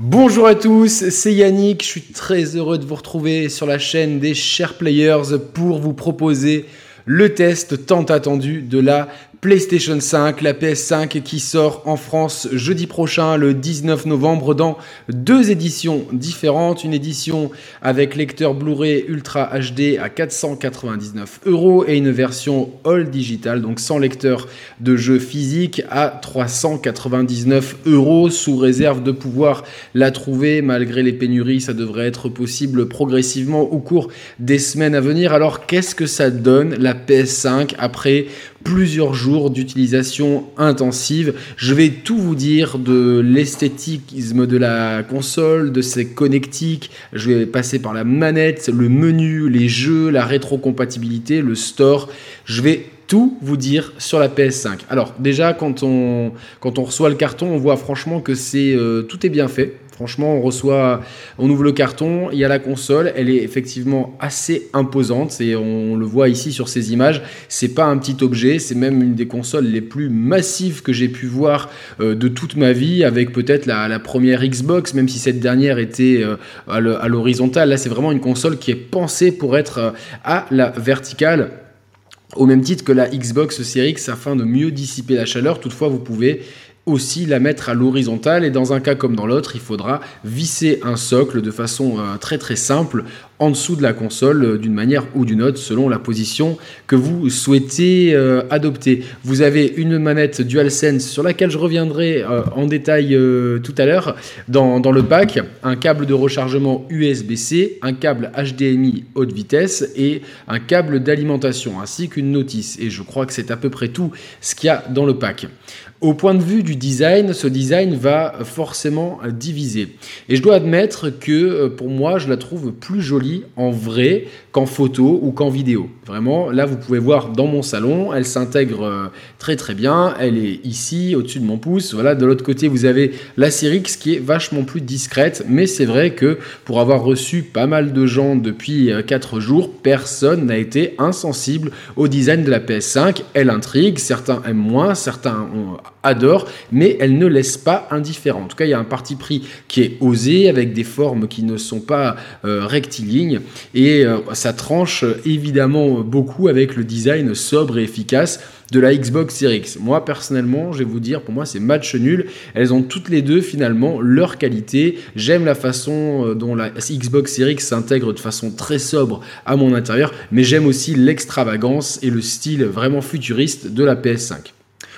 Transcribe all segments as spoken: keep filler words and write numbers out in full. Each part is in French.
Bonjour à tous, c'est Yannick, je suis très heureux de vous retrouver sur la chaîne des Share Players pour vous proposer le test tant attendu de la PlayStation cinq, la P S cinq qui sort en France jeudi prochain le dix-neuf novembre dans deux éditions différentes. Une édition avec lecteur Blu-ray Ultra H D à quatre cent quatre-vingt-dix-neuf euros et une version All Digital, donc sans lecteur de jeu physique, à trois cent quatre-vingt-dix-neuf euros, sous réserve de pouvoir la trouver malgré les pénuries. Ça devrait être possible progressivement au cours des semaines à venir. Alors qu'est-ce que ça donne la P S cinq après plusieurs jours d'utilisation intensive? Je vais tout vous dire de l'esthétisme de la console, de ses connectiques. Je vais passer par la manette, le menu, les jeux, la rétrocompatibilité, le store. Je vais tout vous dire sur la P S cinq. Alors déjà, quand on, quand on reçoit le carton, on voit franchement que c'est, euh, tout est bien fait. Franchement, on reçoit, on ouvre le carton, il y a la console, elle est effectivement assez imposante et on le voit ici sur ces images, c'est pas un petit objet, c'est même une des consoles les plus massives que j'ai pu voir euh, de toute ma vie, avec peut-être la, la première Xbox, même si cette dernière était euh, à l'horizontale. Là, c'est vraiment une console qui est pensée pour être euh, à la verticale, au même titre que la Xbox Series X, afin de mieux dissiper la chaleur. Toutefois, vous pouvez aussi la mettre à l'horizontale et dans un cas comme dans l'autre, il faudra visser un socle de façon euh, très très simple en dessous de la console euh, d'une manière ou d'une autre selon la position que vous souhaitez euh, adopter. Vous avez une manette DualSense sur laquelle je reviendrai euh, en détail euh, tout à l'heure dans, dans le pack, un câble de rechargement U S B-C, un câble H D M I haute vitesse et un câble d'alimentation ainsi qu'une notice, et je crois que c'est à peu près tout ce qu'il y a dans le pack. Au point de vue du design, ce design va forcément diviser. Et je dois admettre que pour moi, je la trouve plus jolie en vrai qu'en photo ou qu'en vidéo. Vraiment, là, vous pouvez voir dans mon salon, elle s'intègre très très bien. Elle est ici, au-dessus de mon pouce. Voilà, de l'autre côté, vous avez la Series X qui est vachement plus discrète. Mais c'est vrai que pour avoir reçu pas mal de gens depuis quatre jours, personne n'a été insensible au design de la P S cinq. Elle intrigue, certains aiment moins, certains ont adore, mais elle ne laisse pas indifférent. En tout cas, il y a un parti pris qui est osé, avec des formes qui ne sont pas euh, rectilignes, et euh, ça tranche évidemment beaucoup avec le design sobre et efficace de la Xbox Series X. Moi, personnellement, je vais vous dire, pour moi, c'est match nul. Elles ont toutes les deux, finalement, leur qualité. J'aime la façon dont la Xbox Series X s'intègre de façon très sobre à mon intérieur, mais j'aime aussi l'extravagance et le style vraiment futuriste de la P S cinq.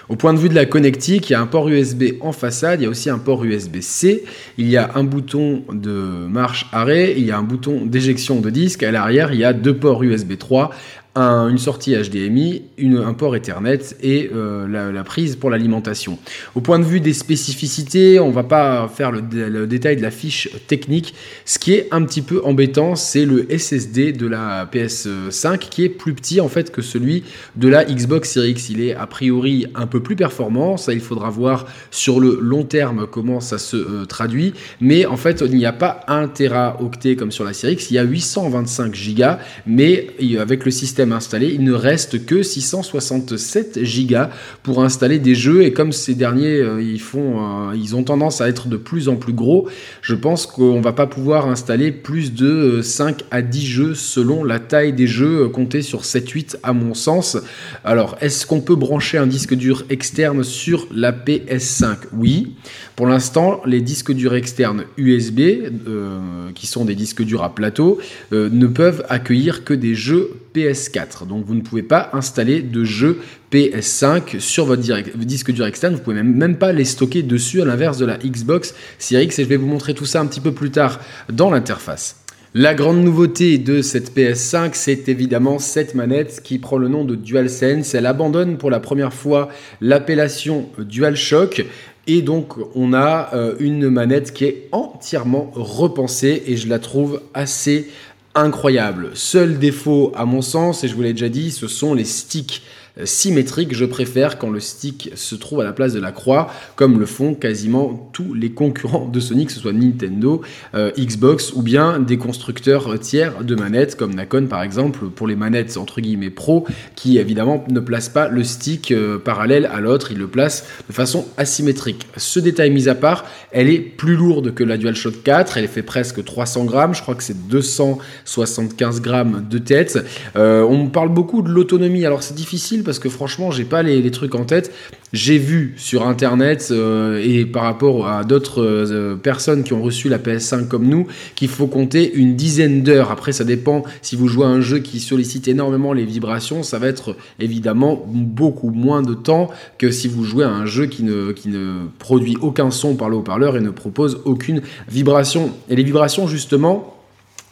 Au point de vue de la connectique, il y a un port U S B en façade, il y a aussi un port U S B-C, il y a un bouton de marche arrêt, il y a un bouton d'éjection de disque, à l'arrière il y a deux ports U S B trois, un, une sortie H D M I, une, un port Ethernet et euh, la, la prise pour l'alimentation. Au point de vue des spécificités, on ne va pas faire le, le détail de la fiche technique. Ce qui est un petit peu embêtant, c'est le S S D de la P S cinq qui est plus petit en fait que celui de la Xbox Series X. Il est a priori un peu plus performant. Ça, il faudra voir sur le long terme comment ça se euh, traduit. Mais en fait, il n'y a pas un téraoctet comme sur la Series X. Il y a huit cent vingt-cinq gigas, mais avec le système installé, il ne reste que six cent soixante-sept gigas pour installer des jeux, et comme ces derniers euh, ils font, euh, ils ont tendance à être de plus en plus gros, je pense qu'on va pas pouvoir installer plus de euh, cinq à dix jeux selon la taille des jeux, euh, compter sur sept huit à mon sens. Alors, est-ce qu'on peut brancher un disque dur externe sur la P S cinq? Oui. Pour l'instant, les disques durs externes U S B, euh, qui sont des disques durs à plateau, euh, ne peuvent accueillir que des jeux P S quatre. Donc vous ne pouvez pas installer de jeux P S cinq sur votre direct, disque dur externe, vous pouvez même, même pas les stocker dessus, à l'inverse de la Xbox Series X, et je vais vous montrer tout ça un petit peu plus tard dans l'interface. La grande nouveauté de cette P S cinq, c'est évidemment cette manette qui prend le nom de DualSense. Elle abandonne pour la première fois l'appellation DualShock. Et donc, on a euh, une manette qui est entièrement repensée et je la trouve assez incroyable. Seul défaut, à mon sens, et je vous l'ai déjà dit, ce sont les sticks. symétrique. Je préfère quand le stick se trouve à la place de la croix, comme le font quasiment tous les concurrents de Sony, que ce soit Nintendo, euh, Xbox ou bien des constructeurs tiers de manettes comme Nacon par exemple, pour les manettes entre guillemets pro, qui évidemment ne placent pas le stick euh, parallèle à l'autre, ils le placent de façon asymétrique. Ce détail mis à part, elle est plus lourde que la DualShock quatre, elle fait presque trois cents grammes, je crois que c'est deux cent soixante-quinze grammes de tête. Euh, on parle beaucoup de l'autonomie, alors c'est difficile parce que franchement j'ai pas les, les trucs en tête. J'ai vu sur internet euh, et par rapport à d'autres euh, personnes qui ont reçu la P S cinq comme nous, qu'il faut compter une dizaine d'heures. Après ça dépend, si vous jouez à un jeu qui sollicite énormément les vibrations, ça va être évidemment beaucoup moins de temps que si vous jouez à un jeu qui ne, qui ne produit aucun son par le haut-parleur et ne propose aucune vibration. Et les vibrations justement,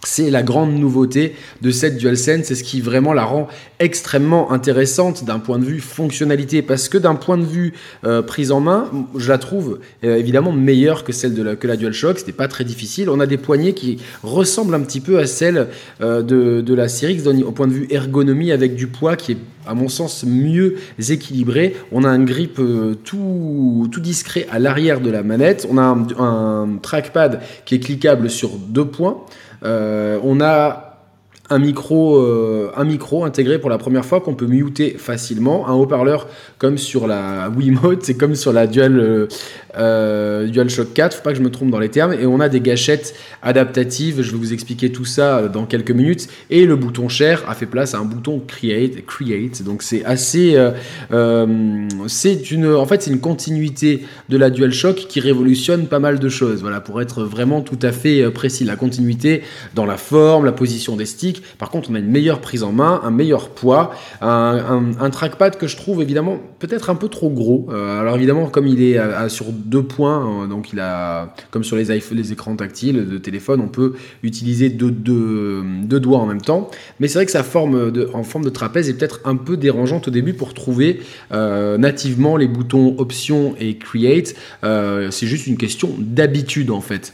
c'est la grande nouveauté de cette DualSense, c'est ce qui vraiment la rend extrêmement intéressante d'un point de vue fonctionnalité, parce que d'un point de vue euh, prise en main, je la trouve euh, évidemment meilleure que celle de la, que la DualShock, c'était pas très difficile. On a des poignées qui ressemblent un petit peu à celles euh, de, de la Series X au point de vue ergonomie, avec du poids qui est à mon sens mieux équilibré. On a un grip euh, tout, tout discret à l'arrière de la manette, on a un, un trackpad qui est cliquable sur deux points. Euh, on a un micro, euh, un micro intégré pour la première fois qu'on peut muter facilement, un haut-parleur comme sur la Wiimote et comme sur la Dual, euh, DualShock quatre, faut pas que je me trompe dans les termes, et on a des gâchettes adaptatives, je vais vous expliquer tout ça dans quelques minutes, et le bouton Share a fait place à un bouton Create, create donc c'est assez euh, euh, c'est une, en fait c'est une continuité de la DualShock qui révolutionne pas mal de choses, voilà, pour être vraiment tout à fait précis, la continuité dans la forme, la position des sticks. Par contre, on a une meilleure prise en main, un meilleur poids, un, un, un trackpad que je trouve évidemment peut-être un peu trop gros. Euh, alors évidemment, comme il est à, à, sur deux points, euh, donc il a, comme sur les, les écrans tactiles de téléphone, on peut utiliser deux, deux, deux doigts en même temps. Mais c'est vrai que sa forme de, en forme de trapèze est peut-être un peu dérangeante au début pour trouver euh, nativement les boutons Options et Create. Euh, c'est juste une question d'habitude en fait.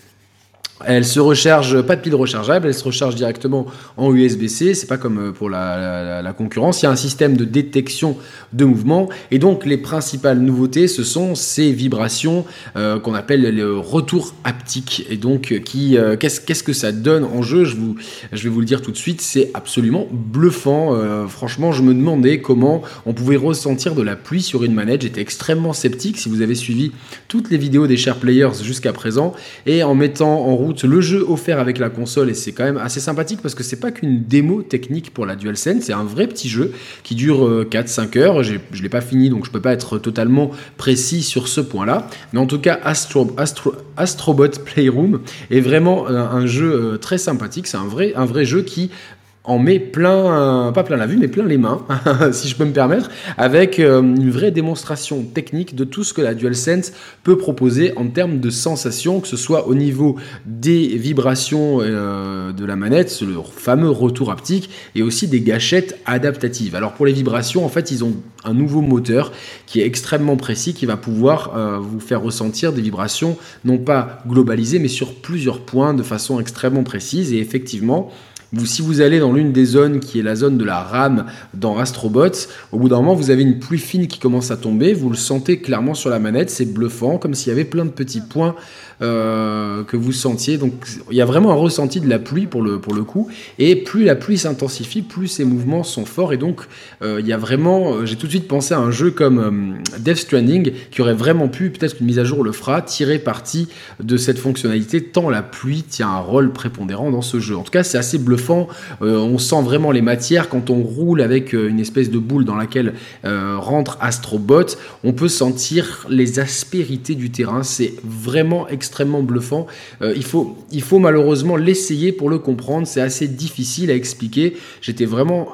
Elle se recharge, pas de pile rechargeable, elle se recharge directement en U S B C, c'est pas comme pour la, la, la concurrence. Il y a un système de détection de mouvement, et donc les principales nouveautés, ce sont ces vibrations euh, qu'on appelle le retour haptique. Et donc qui, euh, qu'est-ce, qu'est-ce que ça donne en jeu, je, vous, je vais vous le dire tout de suite, c'est absolument bluffant. Euh, franchement, je me demandais comment on pouvait ressentir de la pluie sur une manette, j'étais extrêmement sceptique. Si vous avez suivi toutes les vidéos des Share Players jusqu'à présent, et en mettant en route le jeu offert avec la console, et c'est quand même assez sympathique parce que c'est pas qu'une démo technique pour la DualSense, c'est un vrai petit jeu qui dure quatre à cinq heures, j'ai, je l'ai pas fini donc je peux pas être totalement précis sur ce point là, mais en tout cas Astro, Astro, Astrobot Playroom est vraiment un, un jeu très sympathique, c'est un vrai, un vrai jeu qui en met plein, euh, pas plein la vue, mais plein les mains, si je peux me permettre, avec euh, une vraie démonstration technique de tout ce que la DualSense peut proposer en termes de sensations, que ce soit au niveau des vibrations euh, de la manette, le fameux retour haptique, et aussi des gâchettes adaptatives. Alors pour les vibrations, en fait, ils ont un nouveau moteur qui est extrêmement précis, qui va pouvoir euh, vous faire ressentir des vibrations, non pas globalisées, mais sur plusieurs points de façon extrêmement précise, et effectivement, vous, si vous allez dans l'une des zones qui est la zone de la rame dans Astrobot, au bout d'un moment vous avez une pluie fine qui commence à tomber, vous le sentez clairement sur la manette, c'est bluffant, comme s'il y avait plein de petits points euh, que vous sentiez, donc il y a vraiment un ressenti de la pluie pour le, pour le coup, et plus la pluie s'intensifie, plus ces mouvements sont forts, et donc euh, il y a vraiment, j'ai tout de suite pensé à un jeu comme euh, Death Stranding, qui aurait vraiment pu, peut-être qu'une mise à jour le fera, tirer parti de cette fonctionnalité, tant la pluie tient un rôle prépondérant dans ce jeu. En tout cas c'est assez bluffant. Euh, on sent vraiment les matières quand on roule avec euh, une espèce de boule dans laquelle euh, rentre Astrobot, on peut sentir les aspérités du terrain, c'est vraiment extrêmement bluffant. euh, il faut, il faut malheureusement l'essayer pour le comprendre, c'est assez difficile à expliquer. J'étais vraiment,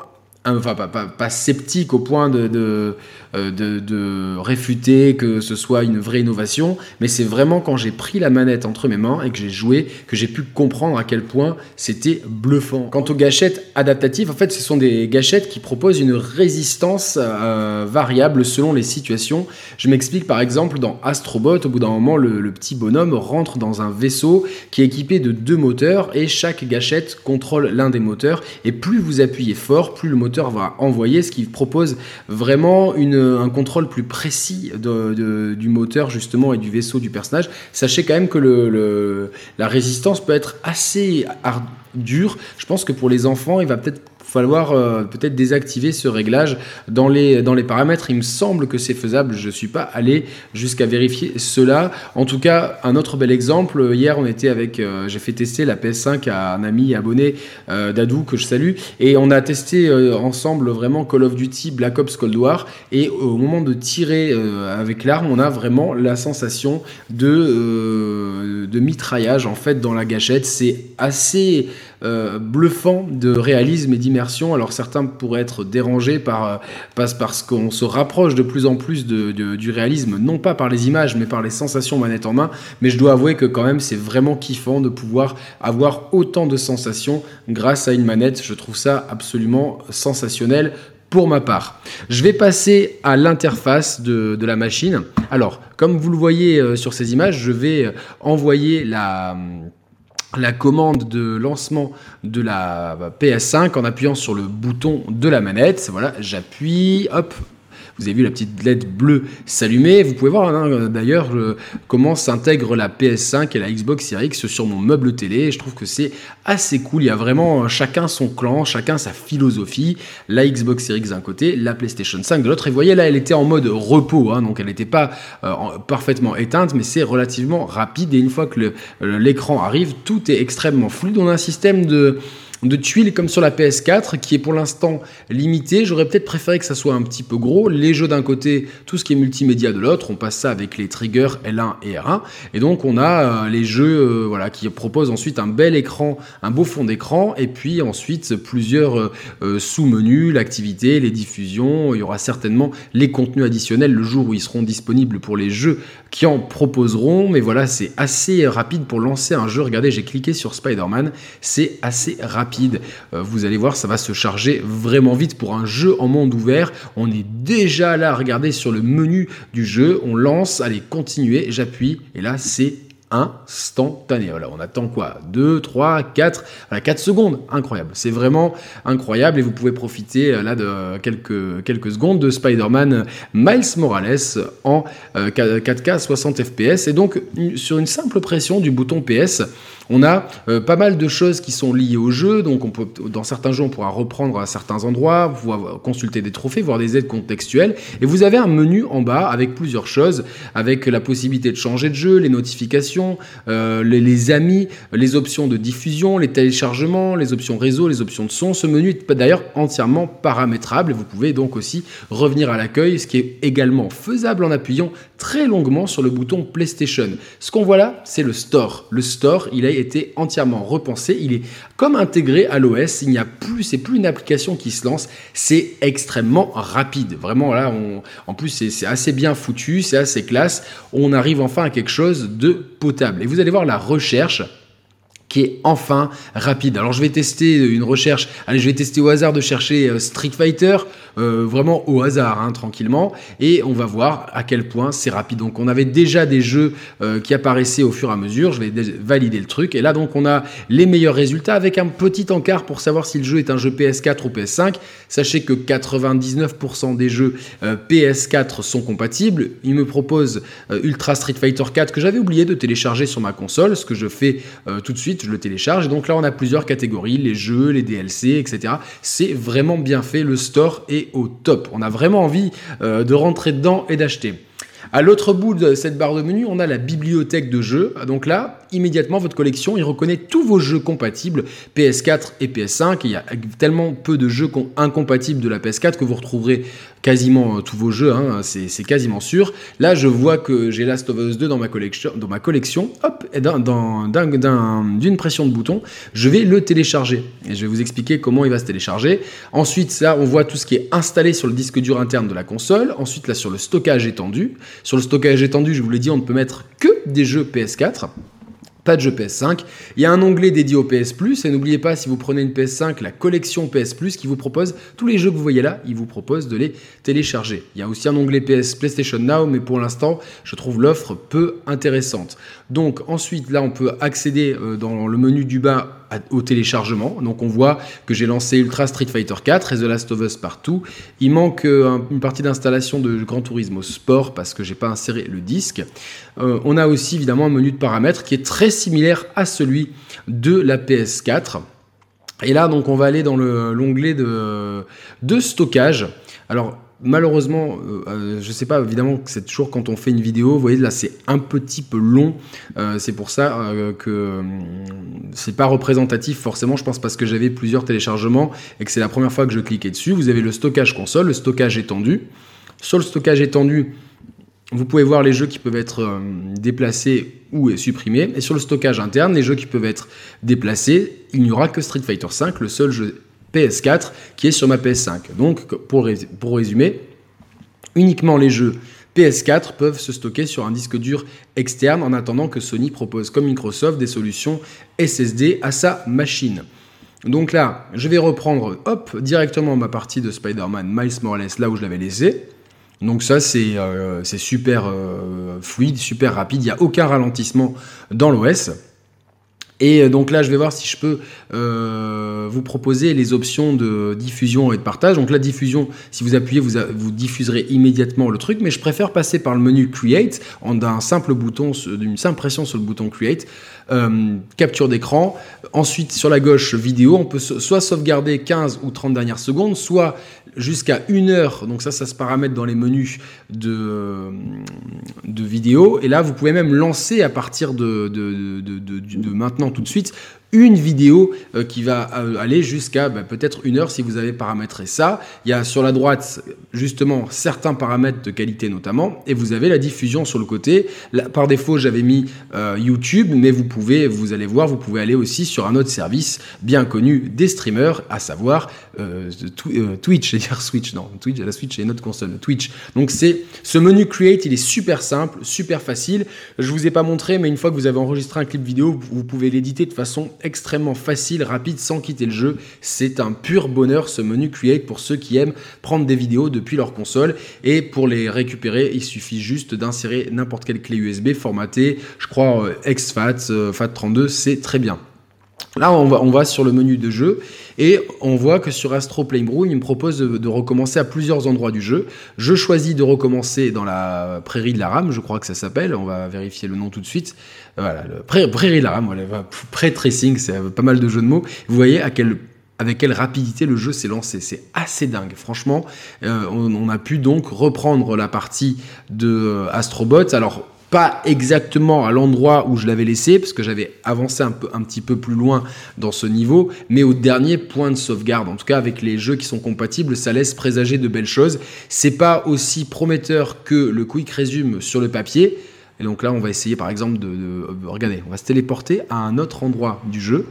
enfin pas, pas, pas sceptique au point de, de, de, de réfuter que ce soit une vraie innovation, mais c'est vraiment quand j'ai pris la manette entre mes mains et que j'ai joué, que j'ai pu comprendre à quel point c'était bluffant. Quant aux gâchettes adaptatives, en fait ce sont des gâchettes qui proposent une résistance euh, variable selon les situations. Je m'explique, par exemple dans Astrobot, au bout d'un moment le, le petit bonhomme rentre dans un vaisseau qui est équipé de deux moteurs, et chaque gâchette contrôle l'un des moteurs, et plus vous appuyez fort, plus le moteur moteur va envoyer, ce qui propose vraiment une, un contrôle plus précis de, de, du moteur justement et du vaisseau du personnage. Sachez quand même que le, le, la résistance peut être assez hard, dure. Je pense que pour les enfants, il va peut-être falloir euh, peut-être désactiver ce réglage dans les, dans les paramètres. Il me semble que c'est faisable, je ne suis pas allé jusqu'à vérifier cela. En tout cas, un autre bel exemple, hier on était avec, euh, j'ai fait tester la P S cinq à un ami abonné, euh, Dadou, que je salue, et on a testé euh, ensemble vraiment Call of Duty Black Ops Cold War, et au moment de tirer euh, avec l'arme, on a vraiment la sensation de, euh, de mitraillage en fait dans la gâchette. C'est assez euh, bluffant de réalisme et d'immersion. Alors certains pourraient être dérangés par, par, parce qu'on se rapproche de plus en plus de, de, du réalisme, non pas par les images, mais par les sensations manette en main. Mais je dois avouer que quand même, c'est vraiment kiffant de pouvoir avoir autant de sensations grâce à une manette. Je trouve ça absolument sensationnel pour ma part. Je vais passer à l'interface de, de la machine. Alors, comme vous le voyez sur ces images, je vais envoyer la... la commande de lancement de la P S cinq en appuyant sur le bouton de la manette. Voilà, j'appuie, hop, vous avez vu la petite L E D bleue s'allumer. Vous pouvez voir hein, d'ailleurs euh, comment s'intègre la P S cinq et la Xbox Series X sur mon meuble télé. Je trouve que c'est assez cool. Il y a vraiment chacun son clan, chacun sa philosophie. La Xbox Series X d'un côté, la PlayStation cinq de l'autre. Et vous voyez là, elle était en mode repos, hein, donc elle n'était pas euh, parfaitement éteinte, mais c'est relativement rapide. Et une fois que le, l'écran arrive, tout est extrêmement fluide. On a un système de... de tuiles comme sur la P S quatre qui est pour l'instant limitée. J'aurais peut-être préféré que ça soit un petit peu gros, les jeux d'un côté, tout ce qui est multimédia de l'autre. On passe ça avec les triggers L un et R un, et donc on a euh, les jeux euh, voilà, qui proposent ensuite un bel écran, un beau fond d'écran, et puis ensuite plusieurs euh, euh, sous-menus, l'activité, les diffusions. Il y aura certainement les contenus additionnels le jour où ils seront disponibles pour les jeux qui en proposeront, mais voilà, c'est assez rapide pour lancer un jeu. Regardez, j'ai cliqué sur Spider-Man, c'est assez rapide. Vous allez voir, ça va se charger vraiment vite pour un jeu en monde ouvert. On est déjà là, regardez, sur le menu du jeu. On lance, allez, continuez, j'appuie, et là, c'est instantané. Voilà, on attend quoi, deux, trois, quatre, voilà, quatre secondes. Incroyable, c'est vraiment incroyable. Et vous pouvez profiter là de quelques, quelques secondes de Spider-Man Miles Morales en quatre K soixante F P S. Et donc, sur une simple pression du bouton P S, on a euh, pas mal de choses qui sont liées au jeu. Donc on peut, dans certains jeux, on pourra reprendre à certains endroits, pouvoir consulter des trophées, voir des aides contextuelles. Et vous avez un menu en bas avec plusieurs choses, avec la possibilité de changer de jeu, les notifications, euh, les, les amis, les options de diffusion, les téléchargements, les options réseau, les options de son. Ce menu est d'ailleurs entièrement paramétrable. Et vous pouvez donc aussi revenir à l'accueil, ce qui est également faisable en appuyant très longuement sur le bouton PlayStation. Ce qu'on voit là, c'est le store. Le store, il a été entièrement repensé, il est comme intégré à l'O S, il n'y a plus, c'est plus une application qui se lance, c'est extrêmement rapide, vraiment là, on, en plus c'est, c'est assez bien foutu, c'est assez classe, on arrive enfin à quelque chose de potable. Et vous allez voir la recherche qui est enfin rapide. Alors je vais tester une recherche, allez je vais tester au hasard de chercher Street Fighter, euh, vraiment au hasard, hein, tranquillement, et on va voir à quel point c'est rapide. Donc on avait déjà des jeux euh, qui apparaissaient au fur et à mesure, je vais valider le truc, et là donc on a les meilleurs résultats avec un petit encart pour savoir si le jeu est un jeu P S quatre ou P S cinq. Sachez que quatre-vingt-dix-neuf pour cent des jeux euh, P S quatre sont compatibles. Il me propose euh, Ultra Street Fighter quatre que j'avais oublié de télécharger sur ma console, ce que je fais euh, tout de suite. Je le télécharge, et donc là on a plusieurs catégories, les jeux, les D L C, etc. C'est vraiment bien fait, le store est au top, on a vraiment envie euh, de rentrer dedans et d'acheter. À l'autre bout de cette barre de menu, on a la bibliothèque de jeux. Donc là, immédiatement, votre collection, il reconnaît tous vos jeux compatibles P S quatre et P S cinq. Il y a tellement peu de jeux incompatibles de la P S quatre que vous retrouverez quasiment tous vos jeux, hein. C'est, c'est quasiment sûr. Là, je vois que j'ai Last of Us deux dans ma collection. Dans ma collection. Hop, et d'un, d'un, d'un, d'un, d'une pression de bouton, je vais le télécharger. Et je vais vous expliquer comment il va se télécharger. Ensuite, là, on voit tout ce qui est installé sur le disque dur interne de la console. Ensuite, là, sur le stockage étendu. Sur le stockage étendu, je vous l'ai dit, on ne peut mettre que des jeux P S quatre. pas de jeu P S cinq. Il y a un onglet dédié au P S Plus, et n'oubliez pas, si vous prenez une P S cinq, la collection P S Plus qui vous propose tous les jeux que vous voyez là, il vous propose de les télécharger. Il y a aussi un onglet P S PlayStation Now, mais pour l'instant, je trouve l'offre peu intéressante. Donc ensuite, là, on peut accéder euh, dans le menu du bas au téléchargement. Donc on voit que j'ai lancé Ultra Street Fighter quatre et The Last of Us Part deux. Il manque une partie d'installation de Gran Turismo Sport parce que j'ai pas inséré le disque. Euh, on a aussi évidemment un menu de paramètres qui est très similaire à celui de la P S quatre. Et là donc on va aller dans le, l'onglet de, de stockage. Alors malheureusement, euh, je sais pas, évidemment que c'est toujours quand on fait une vidéo, vous voyez là c'est un petit peu long, euh, c'est pour ça euh, que euh, c'est pas représentatif forcément, je pense parce que j'avais plusieurs téléchargements et que c'est la première fois que je cliquais dessus. Vous avez le stockage console, le stockage étendu. Sur le stockage étendu, vous pouvez voir les jeux qui peuvent être euh, déplacés ou supprimés, et sur le stockage interne, les jeux qui peuvent être déplacés, il n'y aura que Street Fighter V, le seul jeu P S quatre qui est sur ma P S cinq. Donc, pour, rés- pour résumer, uniquement les jeux P S quatre peuvent se stocker sur un disque dur externe en attendant que Sony propose, comme Microsoft, des solutions S S D à sa machine. Donc là, je vais reprendre hop, directement ma partie de Spider-Man Miles Morales là où je l'avais laissé. Donc ça, c'est, euh, c'est super euh, fluide, super rapide. Il n'y a aucun ralentissement dans l'O S. Et donc là, je vais voir si je peux euh, vous proposer les options de diffusion et de partage. Donc la diffusion, si vous appuyez, vous, a, vous diffuserez immédiatement le truc, mais je préfère passer par le menu Create, en d'un simple bouton, d'une simple pression sur le bouton Create, euh, capture d'écran. Ensuite, sur la gauche, vidéo, on peut soit sauvegarder quinze ou trente dernières secondes, soit jusqu'à une heure. Donc ça, ça se paramètre dans les menus de, de vidéo. Et là, vous pouvez même lancer à partir de, de, de, de, de maintenant, tout de suite, une vidéo euh, qui va euh, aller jusqu'à bah, peut-être une heure si vous avez paramétré ça. Il y a sur la droite justement certains paramètres de qualité notamment, et vous avez la diffusion sur le côté. Là, par défaut, j'avais mis euh, YouTube, mais vous pouvez, vous allez voir, vous pouvez aller aussi sur un autre service bien connu des streamers, à savoir euh, tw- euh, Twitch, c'est-à-dire Switch, non, Twitch, la Switch est notre console, Twitch. Donc c'est ce menu Create, il est super simple, super facile. Je vous ai pas montré, mais une fois que vous avez enregistré un clip vidéo, vous pouvez l'éditer de façon extrêmement facile, rapide, sans quitter le jeu. C'est un pur bonheur ce menu Create pour ceux qui aiment prendre des vidéos depuis leur console, et pour les récupérer il suffit juste d'insérer n'importe quelle clé U S B formatée, je crois X FAT, FAT trente-deux, c'est très bien. Là on va, on va sur le menu de jeu et on voit que sur Astro Playroom, il me propose de, de recommencer à plusieurs endroits du jeu. Je choisis de recommencer dans la prairie de la rame, je crois que ça s'appelle, on va vérifier le nom tout de suite. Voilà, le pra- prairie de la rame, voilà, pré-tracing, c'est pas mal de jeux de mots. Vous voyez à quel avec quelle rapidité le jeu s'est lancé, c'est assez dingue. Franchement, euh, on, on a pu donc reprendre la partie de Astrobot. Alors pas exactement à l'endroit où je l'avais laissé, parce que j'avais avancé un, peu, un petit peu plus loin dans ce niveau, mais au dernier point de sauvegarde. En tout cas, avec les jeux qui sont compatibles, ça laisse présager de belles choses. C'est pas aussi prometteur que le quick résume sur le papier. Et donc là, on va essayer par exemple de, de... Regardez, on va se téléporter à un autre endroit du jeu.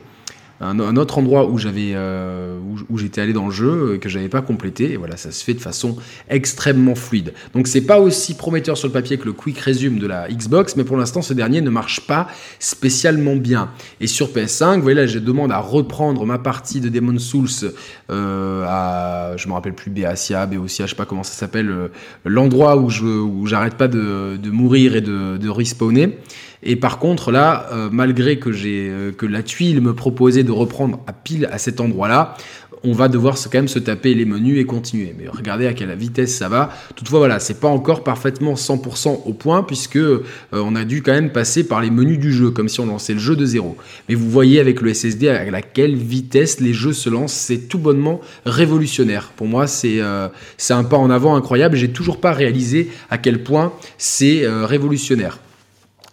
Un, un autre endroit où, j'avais, euh, où, où j'étais allé dans le jeu, que je n'avais pas complété. Et voilà, ça se fait de façon extrêmement fluide. Donc, ce n'est pas aussi prometteur sur le papier que le quick resume de la Xbox, mais pour l'instant, ce dernier ne marche pas spécialement bien. Et sur P S cinq, vous voyez là, je demande à reprendre ma partie de Demon's Souls euh, à, je ne me rappelle plus, Béatia, Béotia, je ne sais pas comment ça s'appelle, euh, l'endroit où, je, où j'arrête pas de, de mourir et de, de respawner. Et par contre, là, euh, malgré que, j'ai, euh, que la tuile me proposait de reprendre à pile à cet endroit-là, on va devoir se, quand même se taper les menus et continuer. Mais regardez à quelle vitesse ça va. Toutefois, voilà, c'est pas encore parfaitement cent pour cent au point, puisque euh, on a dû quand même passer par les menus du jeu, comme si on lançait le jeu de zéro. Mais vous voyez avec le S S D à laquelle vitesse les jeux se lancent, c'est tout bonnement révolutionnaire. Pour moi, c'est, euh, c'est un pas en avant incroyable. J'ai toujours pas réalisé à quel point c'est euh, révolutionnaire.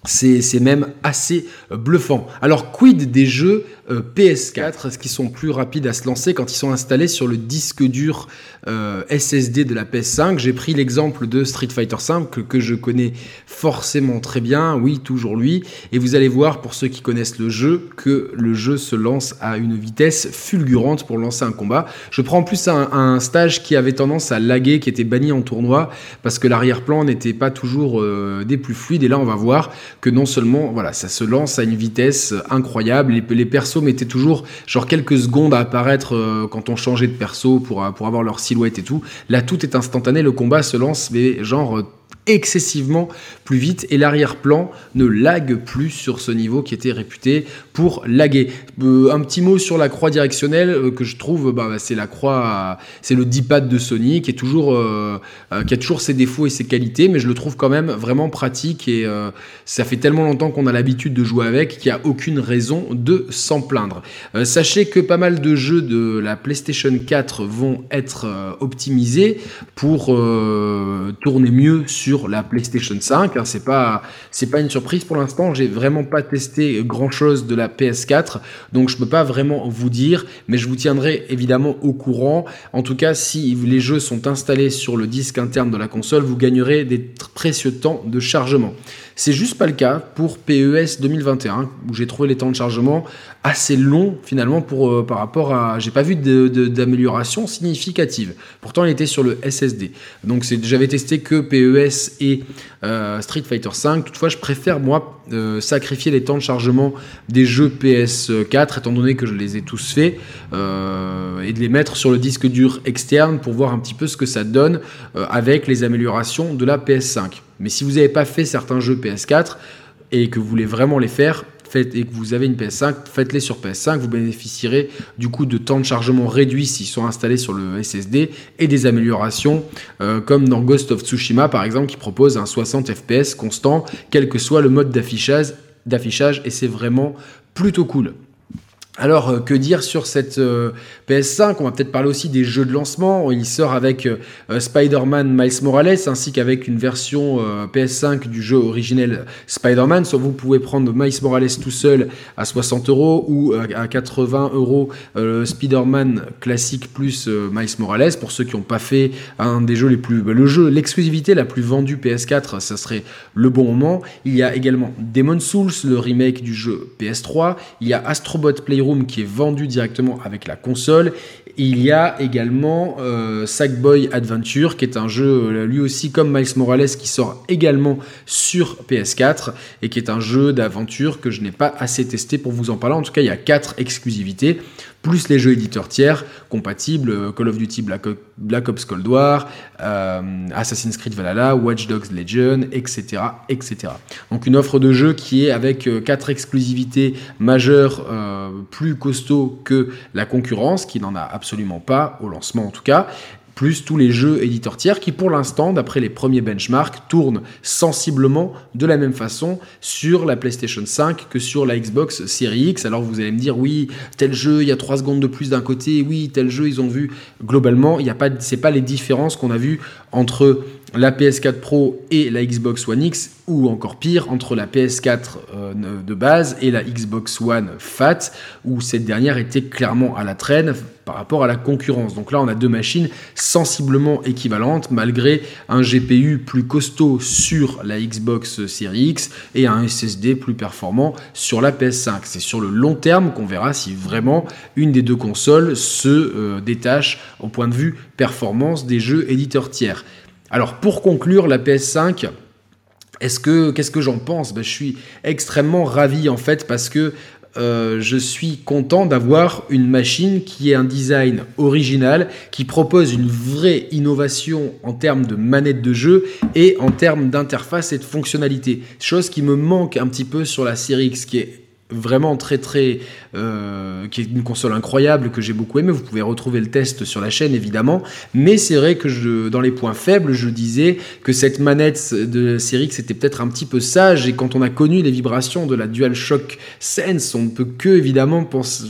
C'est, c'est même assez bluffant. Alors, quid des jeux euh, P S quatre, est-ce qu'ils sont plus rapides à se lancer quand ils sont installés sur le disque dur euh, S S D de la P S cinq? J'ai pris l'exemple de Street Fighter V, que, que je connais forcément très bien, oui, toujours lui. Et vous allez voir, pour ceux qui connaissent le jeu, que le jeu se lance à une vitesse fulgurante pour lancer un combat. Je prends en plus un, un stage qui avait tendance à laguer, qui était banni en tournoi, parce que l'arrière-plan n'était pas toujours euh, des plus fluides. Et là, on va voir que non seulement voilà, ça se lance à une vitesse incroyable, les, les persos mettaient toujours genre quelques secondes à apparaître euh, quand on changeait de perso pour, pour avoir leur silhouette et tout. Là tout est instantané, le combat se lance mais genre euh, excessivement plus vite et l'arrière-plan ne lague plus sur ce niveau qui était réputé pour laguer. Euh, un petit mot sur la croix directionnelle euh, que je trouve, bah, c'est la croix, c'est le D-pad de Sony qui est toujours, euh, euh, qui a toujours ses défauts et ses qualités, mais je le trouve quand même vraiment pratique et euh, ça fait tellement longtemps qu'on a l'habitude de jouer avec qu'il n'y a aucune raison de s'en plaindre. Euh, sachez que pas mal de jeux de la PlayStation quatre vont être euh, optimisés pour euh, tourner mieux sur Sur la PlayStation cinq, hein, c'est pas c'est pas une surprise pour l'instant. J'ai vraiment pas testé grand chose de la P S quatre, donc je peux pas vraiment vous dire, mais je vous tiendrai évidemment au courant. En tout cas, si les jeux sont installés sur le disque interne de la console, vous gagnerez des t- précieux temps de chargement. C'est juste pas le cas pour P E S deux mille vingt et un où j'ai trouvé les temps de chargement assez longs finalement pour euh, par rapport à, j'ai pas vu de, de, d'amélioration significative. Pourtant, il était sur le S S D. Donc c'est, j'avais testé que P E S et euh, Street Fighter cinq. Toutefois, je préfère moi euh, sacrifier les temps de chargement des jeux P S quatre étant donné que je les ai tous faits euh, et de les mettre sur le disque dur externe pour voir un petit peu ce que ça donne euh, avec les améliorations de la P S cinq. Mais si vous n'avez pas fait certains jeux P S quatre et que vous voulez vraiment les faire, faites, et que vous avez une P S cinq, faites-les sur P S cinq. Vous bénéficierez du coup de temps de chargement réduits s'ils sont installés sur le S S D et des améliorations euh, comme dans Ghost of Tsushima par exemple qui propose un soixante F P S constant quel que soit le mode d'affichage, d'affichage et c'est vraiment plutôt cool. Alors, que dire sur cette euh, P S cinq ? On va peut-être parler aussi des jeux de lancement. Il sort avec euh, Spider-Man Miles Morales, ainsi qu'avec une version euh, P S cinq du jeu originel Spider-Man. Soit vous pouvez prendre Miles Morales tout seul à soixante euros ou euh, à quatre-vingts euros euh, Spider-Man classique plus euh, Miles Morales. Pour ceux qui n'ont pas fait un des jeux les plus... Bah, le jeu, l'exclusivité la plus vendue P S quatre, ça serait le bon moment. Il y a également Demon's Souls, le remake du jeu P S trois. Il y a Astrobot Playroom qui est vendu directement avec la console. Il y a également euh, Sackboy Adventure qui est un jeu lui aussi comme Miles Morales qui sort également sur P S quatre et qui est un jeu d'aventure que je n'ai pas assez testé pour vous en parler. En tout cas, il y a quatre exclusivités plus les jeux éditeurs tiers compatibles Call of Duty Black, o- Black Ops Cold War, euh, Assassin's Creed Valhalla, Watch Dogs Legion, et cetera, et cetera. Donc une offre de jeu qui est avec quatre exclusivités majeures euh, plus costauds que la concurrence, qui n'en a absolument pas au lancement en tout cas, plus tous les jeux éditeurs tiers qui pour l'instant, d'après les premiers benchmarks, tournent sensiblement de la même façon sur la PlayStation cinq que sur la Xbox Series X. Alors vous allez me dire, oui, tel jeu, il y a trois secondes de plus d'un côté, oui, tel jeu, ils ont vu. Globalement, il y a pas, c'est pas les différences qu'on a vues entre la P S quatre Pro et la Xbox One X, ou encore pire, entre la P S quatre euh, de base et la Xbox One Fat, où cette dernière était clairement à la traîne par rapport à la concurrence. Donc là, on a deux machines sensiblement équivalentes, malgré un G P U plus costaud sur la Xbox Series X et un S S D plus performant sur la P S cinq. C'est sur le long terme qu'on verra si vraiment une des deux consoles se euh, détache au point de vue performance des jeux éditeurs tiers. Alors pour conclure, la P S cinq, est-ce que, qu'est-ce que j'en pense ? Ben, je suis extrêmement ravi en fait parce que Euh, je suis content d'avoir une machine qui a un design original, qui propose une vraie innovation en termes de manette de jeu et en termes d'interface et de fonctionnalité. Chose qui me manque un petit peu sur la Series X, qui est vraiment très très euh, qui est une console incroyable que j'ai beaucoup aimé. Vous pouvez retrouver le test sur la chaîne évidemment, mais c'est vrai que je, dans les points faibles je disais que cette manette de Series X était peut-être un petit peu sage, et quand on a connu les vibrations de la DualShock Sense, on ne peut que évidemment penser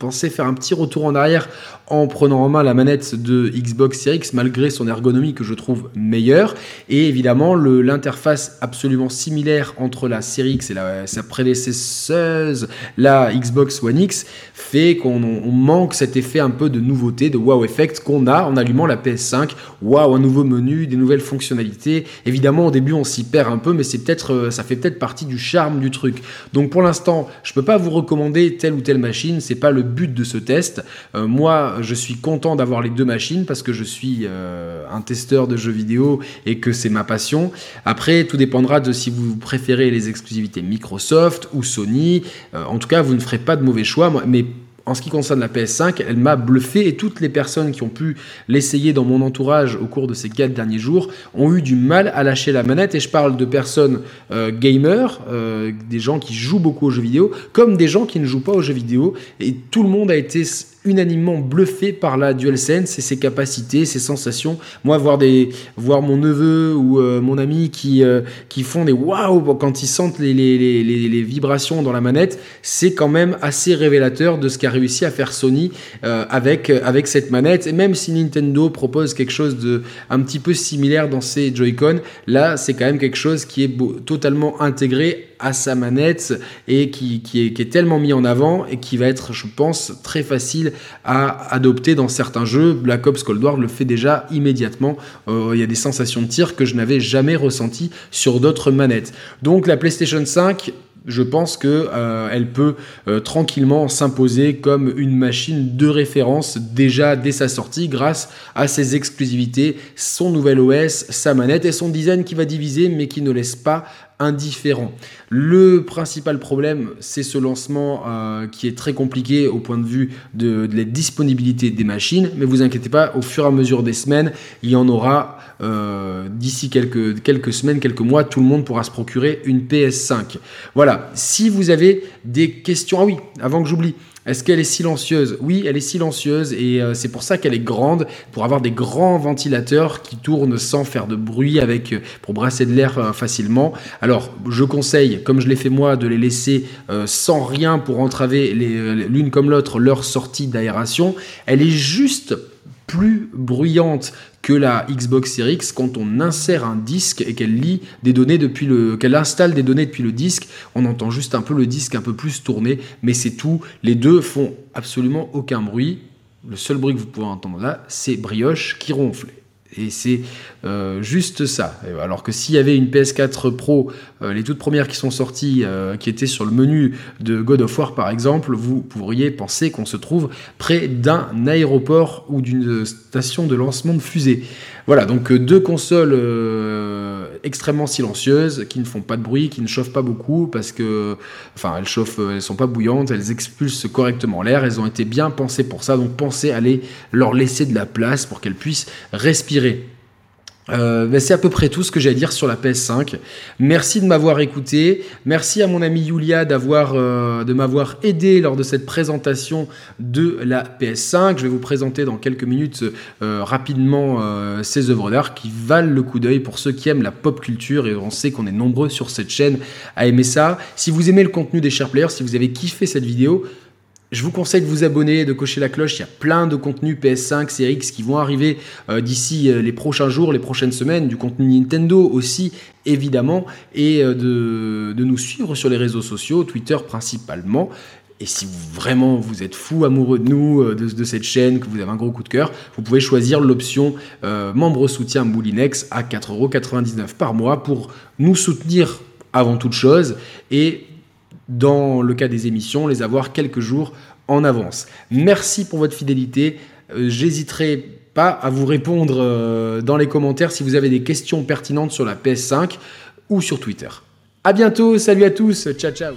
Pensez faire un petit retour en arrière en prenant en main la manette de Xbox Series X, malgré son ergonomie que je trouve meilleure. Et évidemment, le, l'interface absolument similaire entre la Series X et la, sa prédécesseuse, la Xbox One X, fait qu'on on manque cet effet un peu de nouveauté, de wow effect qu'on a en allumant la P S cinq. Waouh, un nouveau menu, des nouvelles fonctionnalités. Évidemment, au début, on s'y perd un peu, mais c'est peut-être, ça fait peut-être partie du charme du truc. Donc pour l'instant, je ne peux pas vous recommander telle ou telle machine, c'est pas le but de ce test. Euh, moi, moi, je suis content d'avoir les deux machines parce que je suis euh, un testeur de jeux vidéo et que c'est ma passion. Après, tout dépendra de si vous préférez les exclusivités Microsoft ou Sony. Euh, en tout cas, vous ne ferez pas de mauvais choix, mais en ce qui concerne la P S cinq, elle m'a bluffé et toutes les personnes qui ont pu l'essayer dans mon entourage au cours de ces quatre derniers jours ont eu du mal à lâcher la manette. Et je parle de personnes euh, gamers, euh, des gens qui jouent beaucoup aux jeux vidéo, comme des gens qui ne jouent pas aux jeux vidéo. Et tout le monde a été unanimement bluffé par la DualSense et ses capacités, ses sensations. Moi, voir des, voir mon neveu ou euh, mon ami qui euh, qui font des waouh quand ils sentent les les, les les les vibrations dans la manette, c'est quand même assez révélateur de ce qu'a réussi à faire Sony euh, avec euh, avec cette manette. Et même si Nintendo propose quelque chose de un petit peu similaire dans ses Joy-Con, là, c'est quand même quelque chose qui est beau, totalement intégré à sa manette et qui, qui, est, qui est tellement mis en avant et qui va être, je pense, très facile à adopter dans certains jeux. Black Ops Cold War le fait déjà immédiatement. Euh, il y a des sensations de tir que je n'avais jamais ressenties sur d'autres manettes. Donc la PlayStation cinq, je pense que euh, elle peut euh, tranquillement s'imposer comme une machine de référence déjà dès sa sortie grâce à ses exclusivités, son nouvel O S, sa manette et son design qui va diviser mais qui ne laisse pas indifférent. Le principal problème, c'est ce lancement euh, qui est très compliqué au point de vue de, de la disponibilité des machines, mais vous inquiétez pas, au fur et à mesure des semaines, il y en aura euh, d'ici quelques, quelques semaines, quelques mois, tout le monde pourra se procurer une P S cinq. Voilà, si vous avez des questions... Ah oui, avant que j'oublie, est-ce qu'elle est silencieuse ? Oui, elle est silencieuse et euh, c'est pour ça qu'elle est grande, pour avoir des grands ventilateurs qui tournent sans faire de bruit, avec, pour brasser de l'air euh, facilement. Alors, je conseille, comme je l'ai fait moi, de les laisser euh, sans rien pour entraver les, l'une comme l'autre leur sortie d'aération. Elle est juste plus bruyante que la Xbox Series X quand on insère un disque et qu'elle lit des données depuis le, qu'elle installe des données depuis le disque, on entend juste un peu le disque un peu plus tourner, mais c'est tout. Les deux font absolument aucun bruit. Le seul bruit que vous pouvez entendre là, c'est Brioche qui ronfle. Et c'est euh, juste ça. Alors que s'il y avait une P S quatre Pro, euh, les toutes premières qui sont sorties, euh, qui étaient sur le menu de God of War par exemple, vous pourriez penser qu'on se trouve près d'un aéroport ou d'une station de lancement de fusée. Voilà, donc euh, deux consoles euh, extrêmement silencieuses, qui ne font pas de bruit, qui ne chauffent pas beaucoup, parce que, enfin, elles chauffent, elles sont pas bouillantes, elles expulsent correctement l'air, elles ont été bien pensées pour ça, donc pensez à les, leur laisser de la place pour qu'elles puissent respirer. Euh, ben c'est à peu près tout ce que j'ai à dire sur la P S cinq. Merci de m'avoir écouté. Merci à mon amie Yulia d'avoir, euh, de m'avoir aidé lors de cette présentation de la P S cinq. Je vais vous présenter dans quelques minutes euh, rapidement euh, ces œuvres d'art qui valent le coup d'œil pour ceux qui aiment la pop culture, et on sait qu'on est nombreux sur cette chaîne à aimer ça. Si vous aimez le contenu des Share Players, si vous avez kiffé cette vidéo, je vous conseille de vous abonner, de cocher la cloche. Il y a plein de contenus P S cinq, Series X qui vont arriver euh, d'ici euh, les prochains jours, les prochaines semaines, du contenu Nintendo aussi, évidemment, et euh, de, de nous suivre sur les réseaux sociaux, Twitter principalement. Et si vous, vraiment vous êtes fou, amoureux de nous, euh, de, de cette chaîne, que vous avez un gros coup de cœur, vous pouvez choisir l'option euh, membre soutien Moulinex à quatre euros quatre-vingt-dix-neuf par mois pour nous soutenir avant toute chose et... dans le cas des émissions, les avoir quelques jours en avance. Merci pour votre fidélité. Euh, j'hésiterai pas à vous répondre euh, dans les commentaires si vous avez des questions pertinentes sur la P S cinq ou sur Twitter. À bientôt, salut à tous, ciao ciao.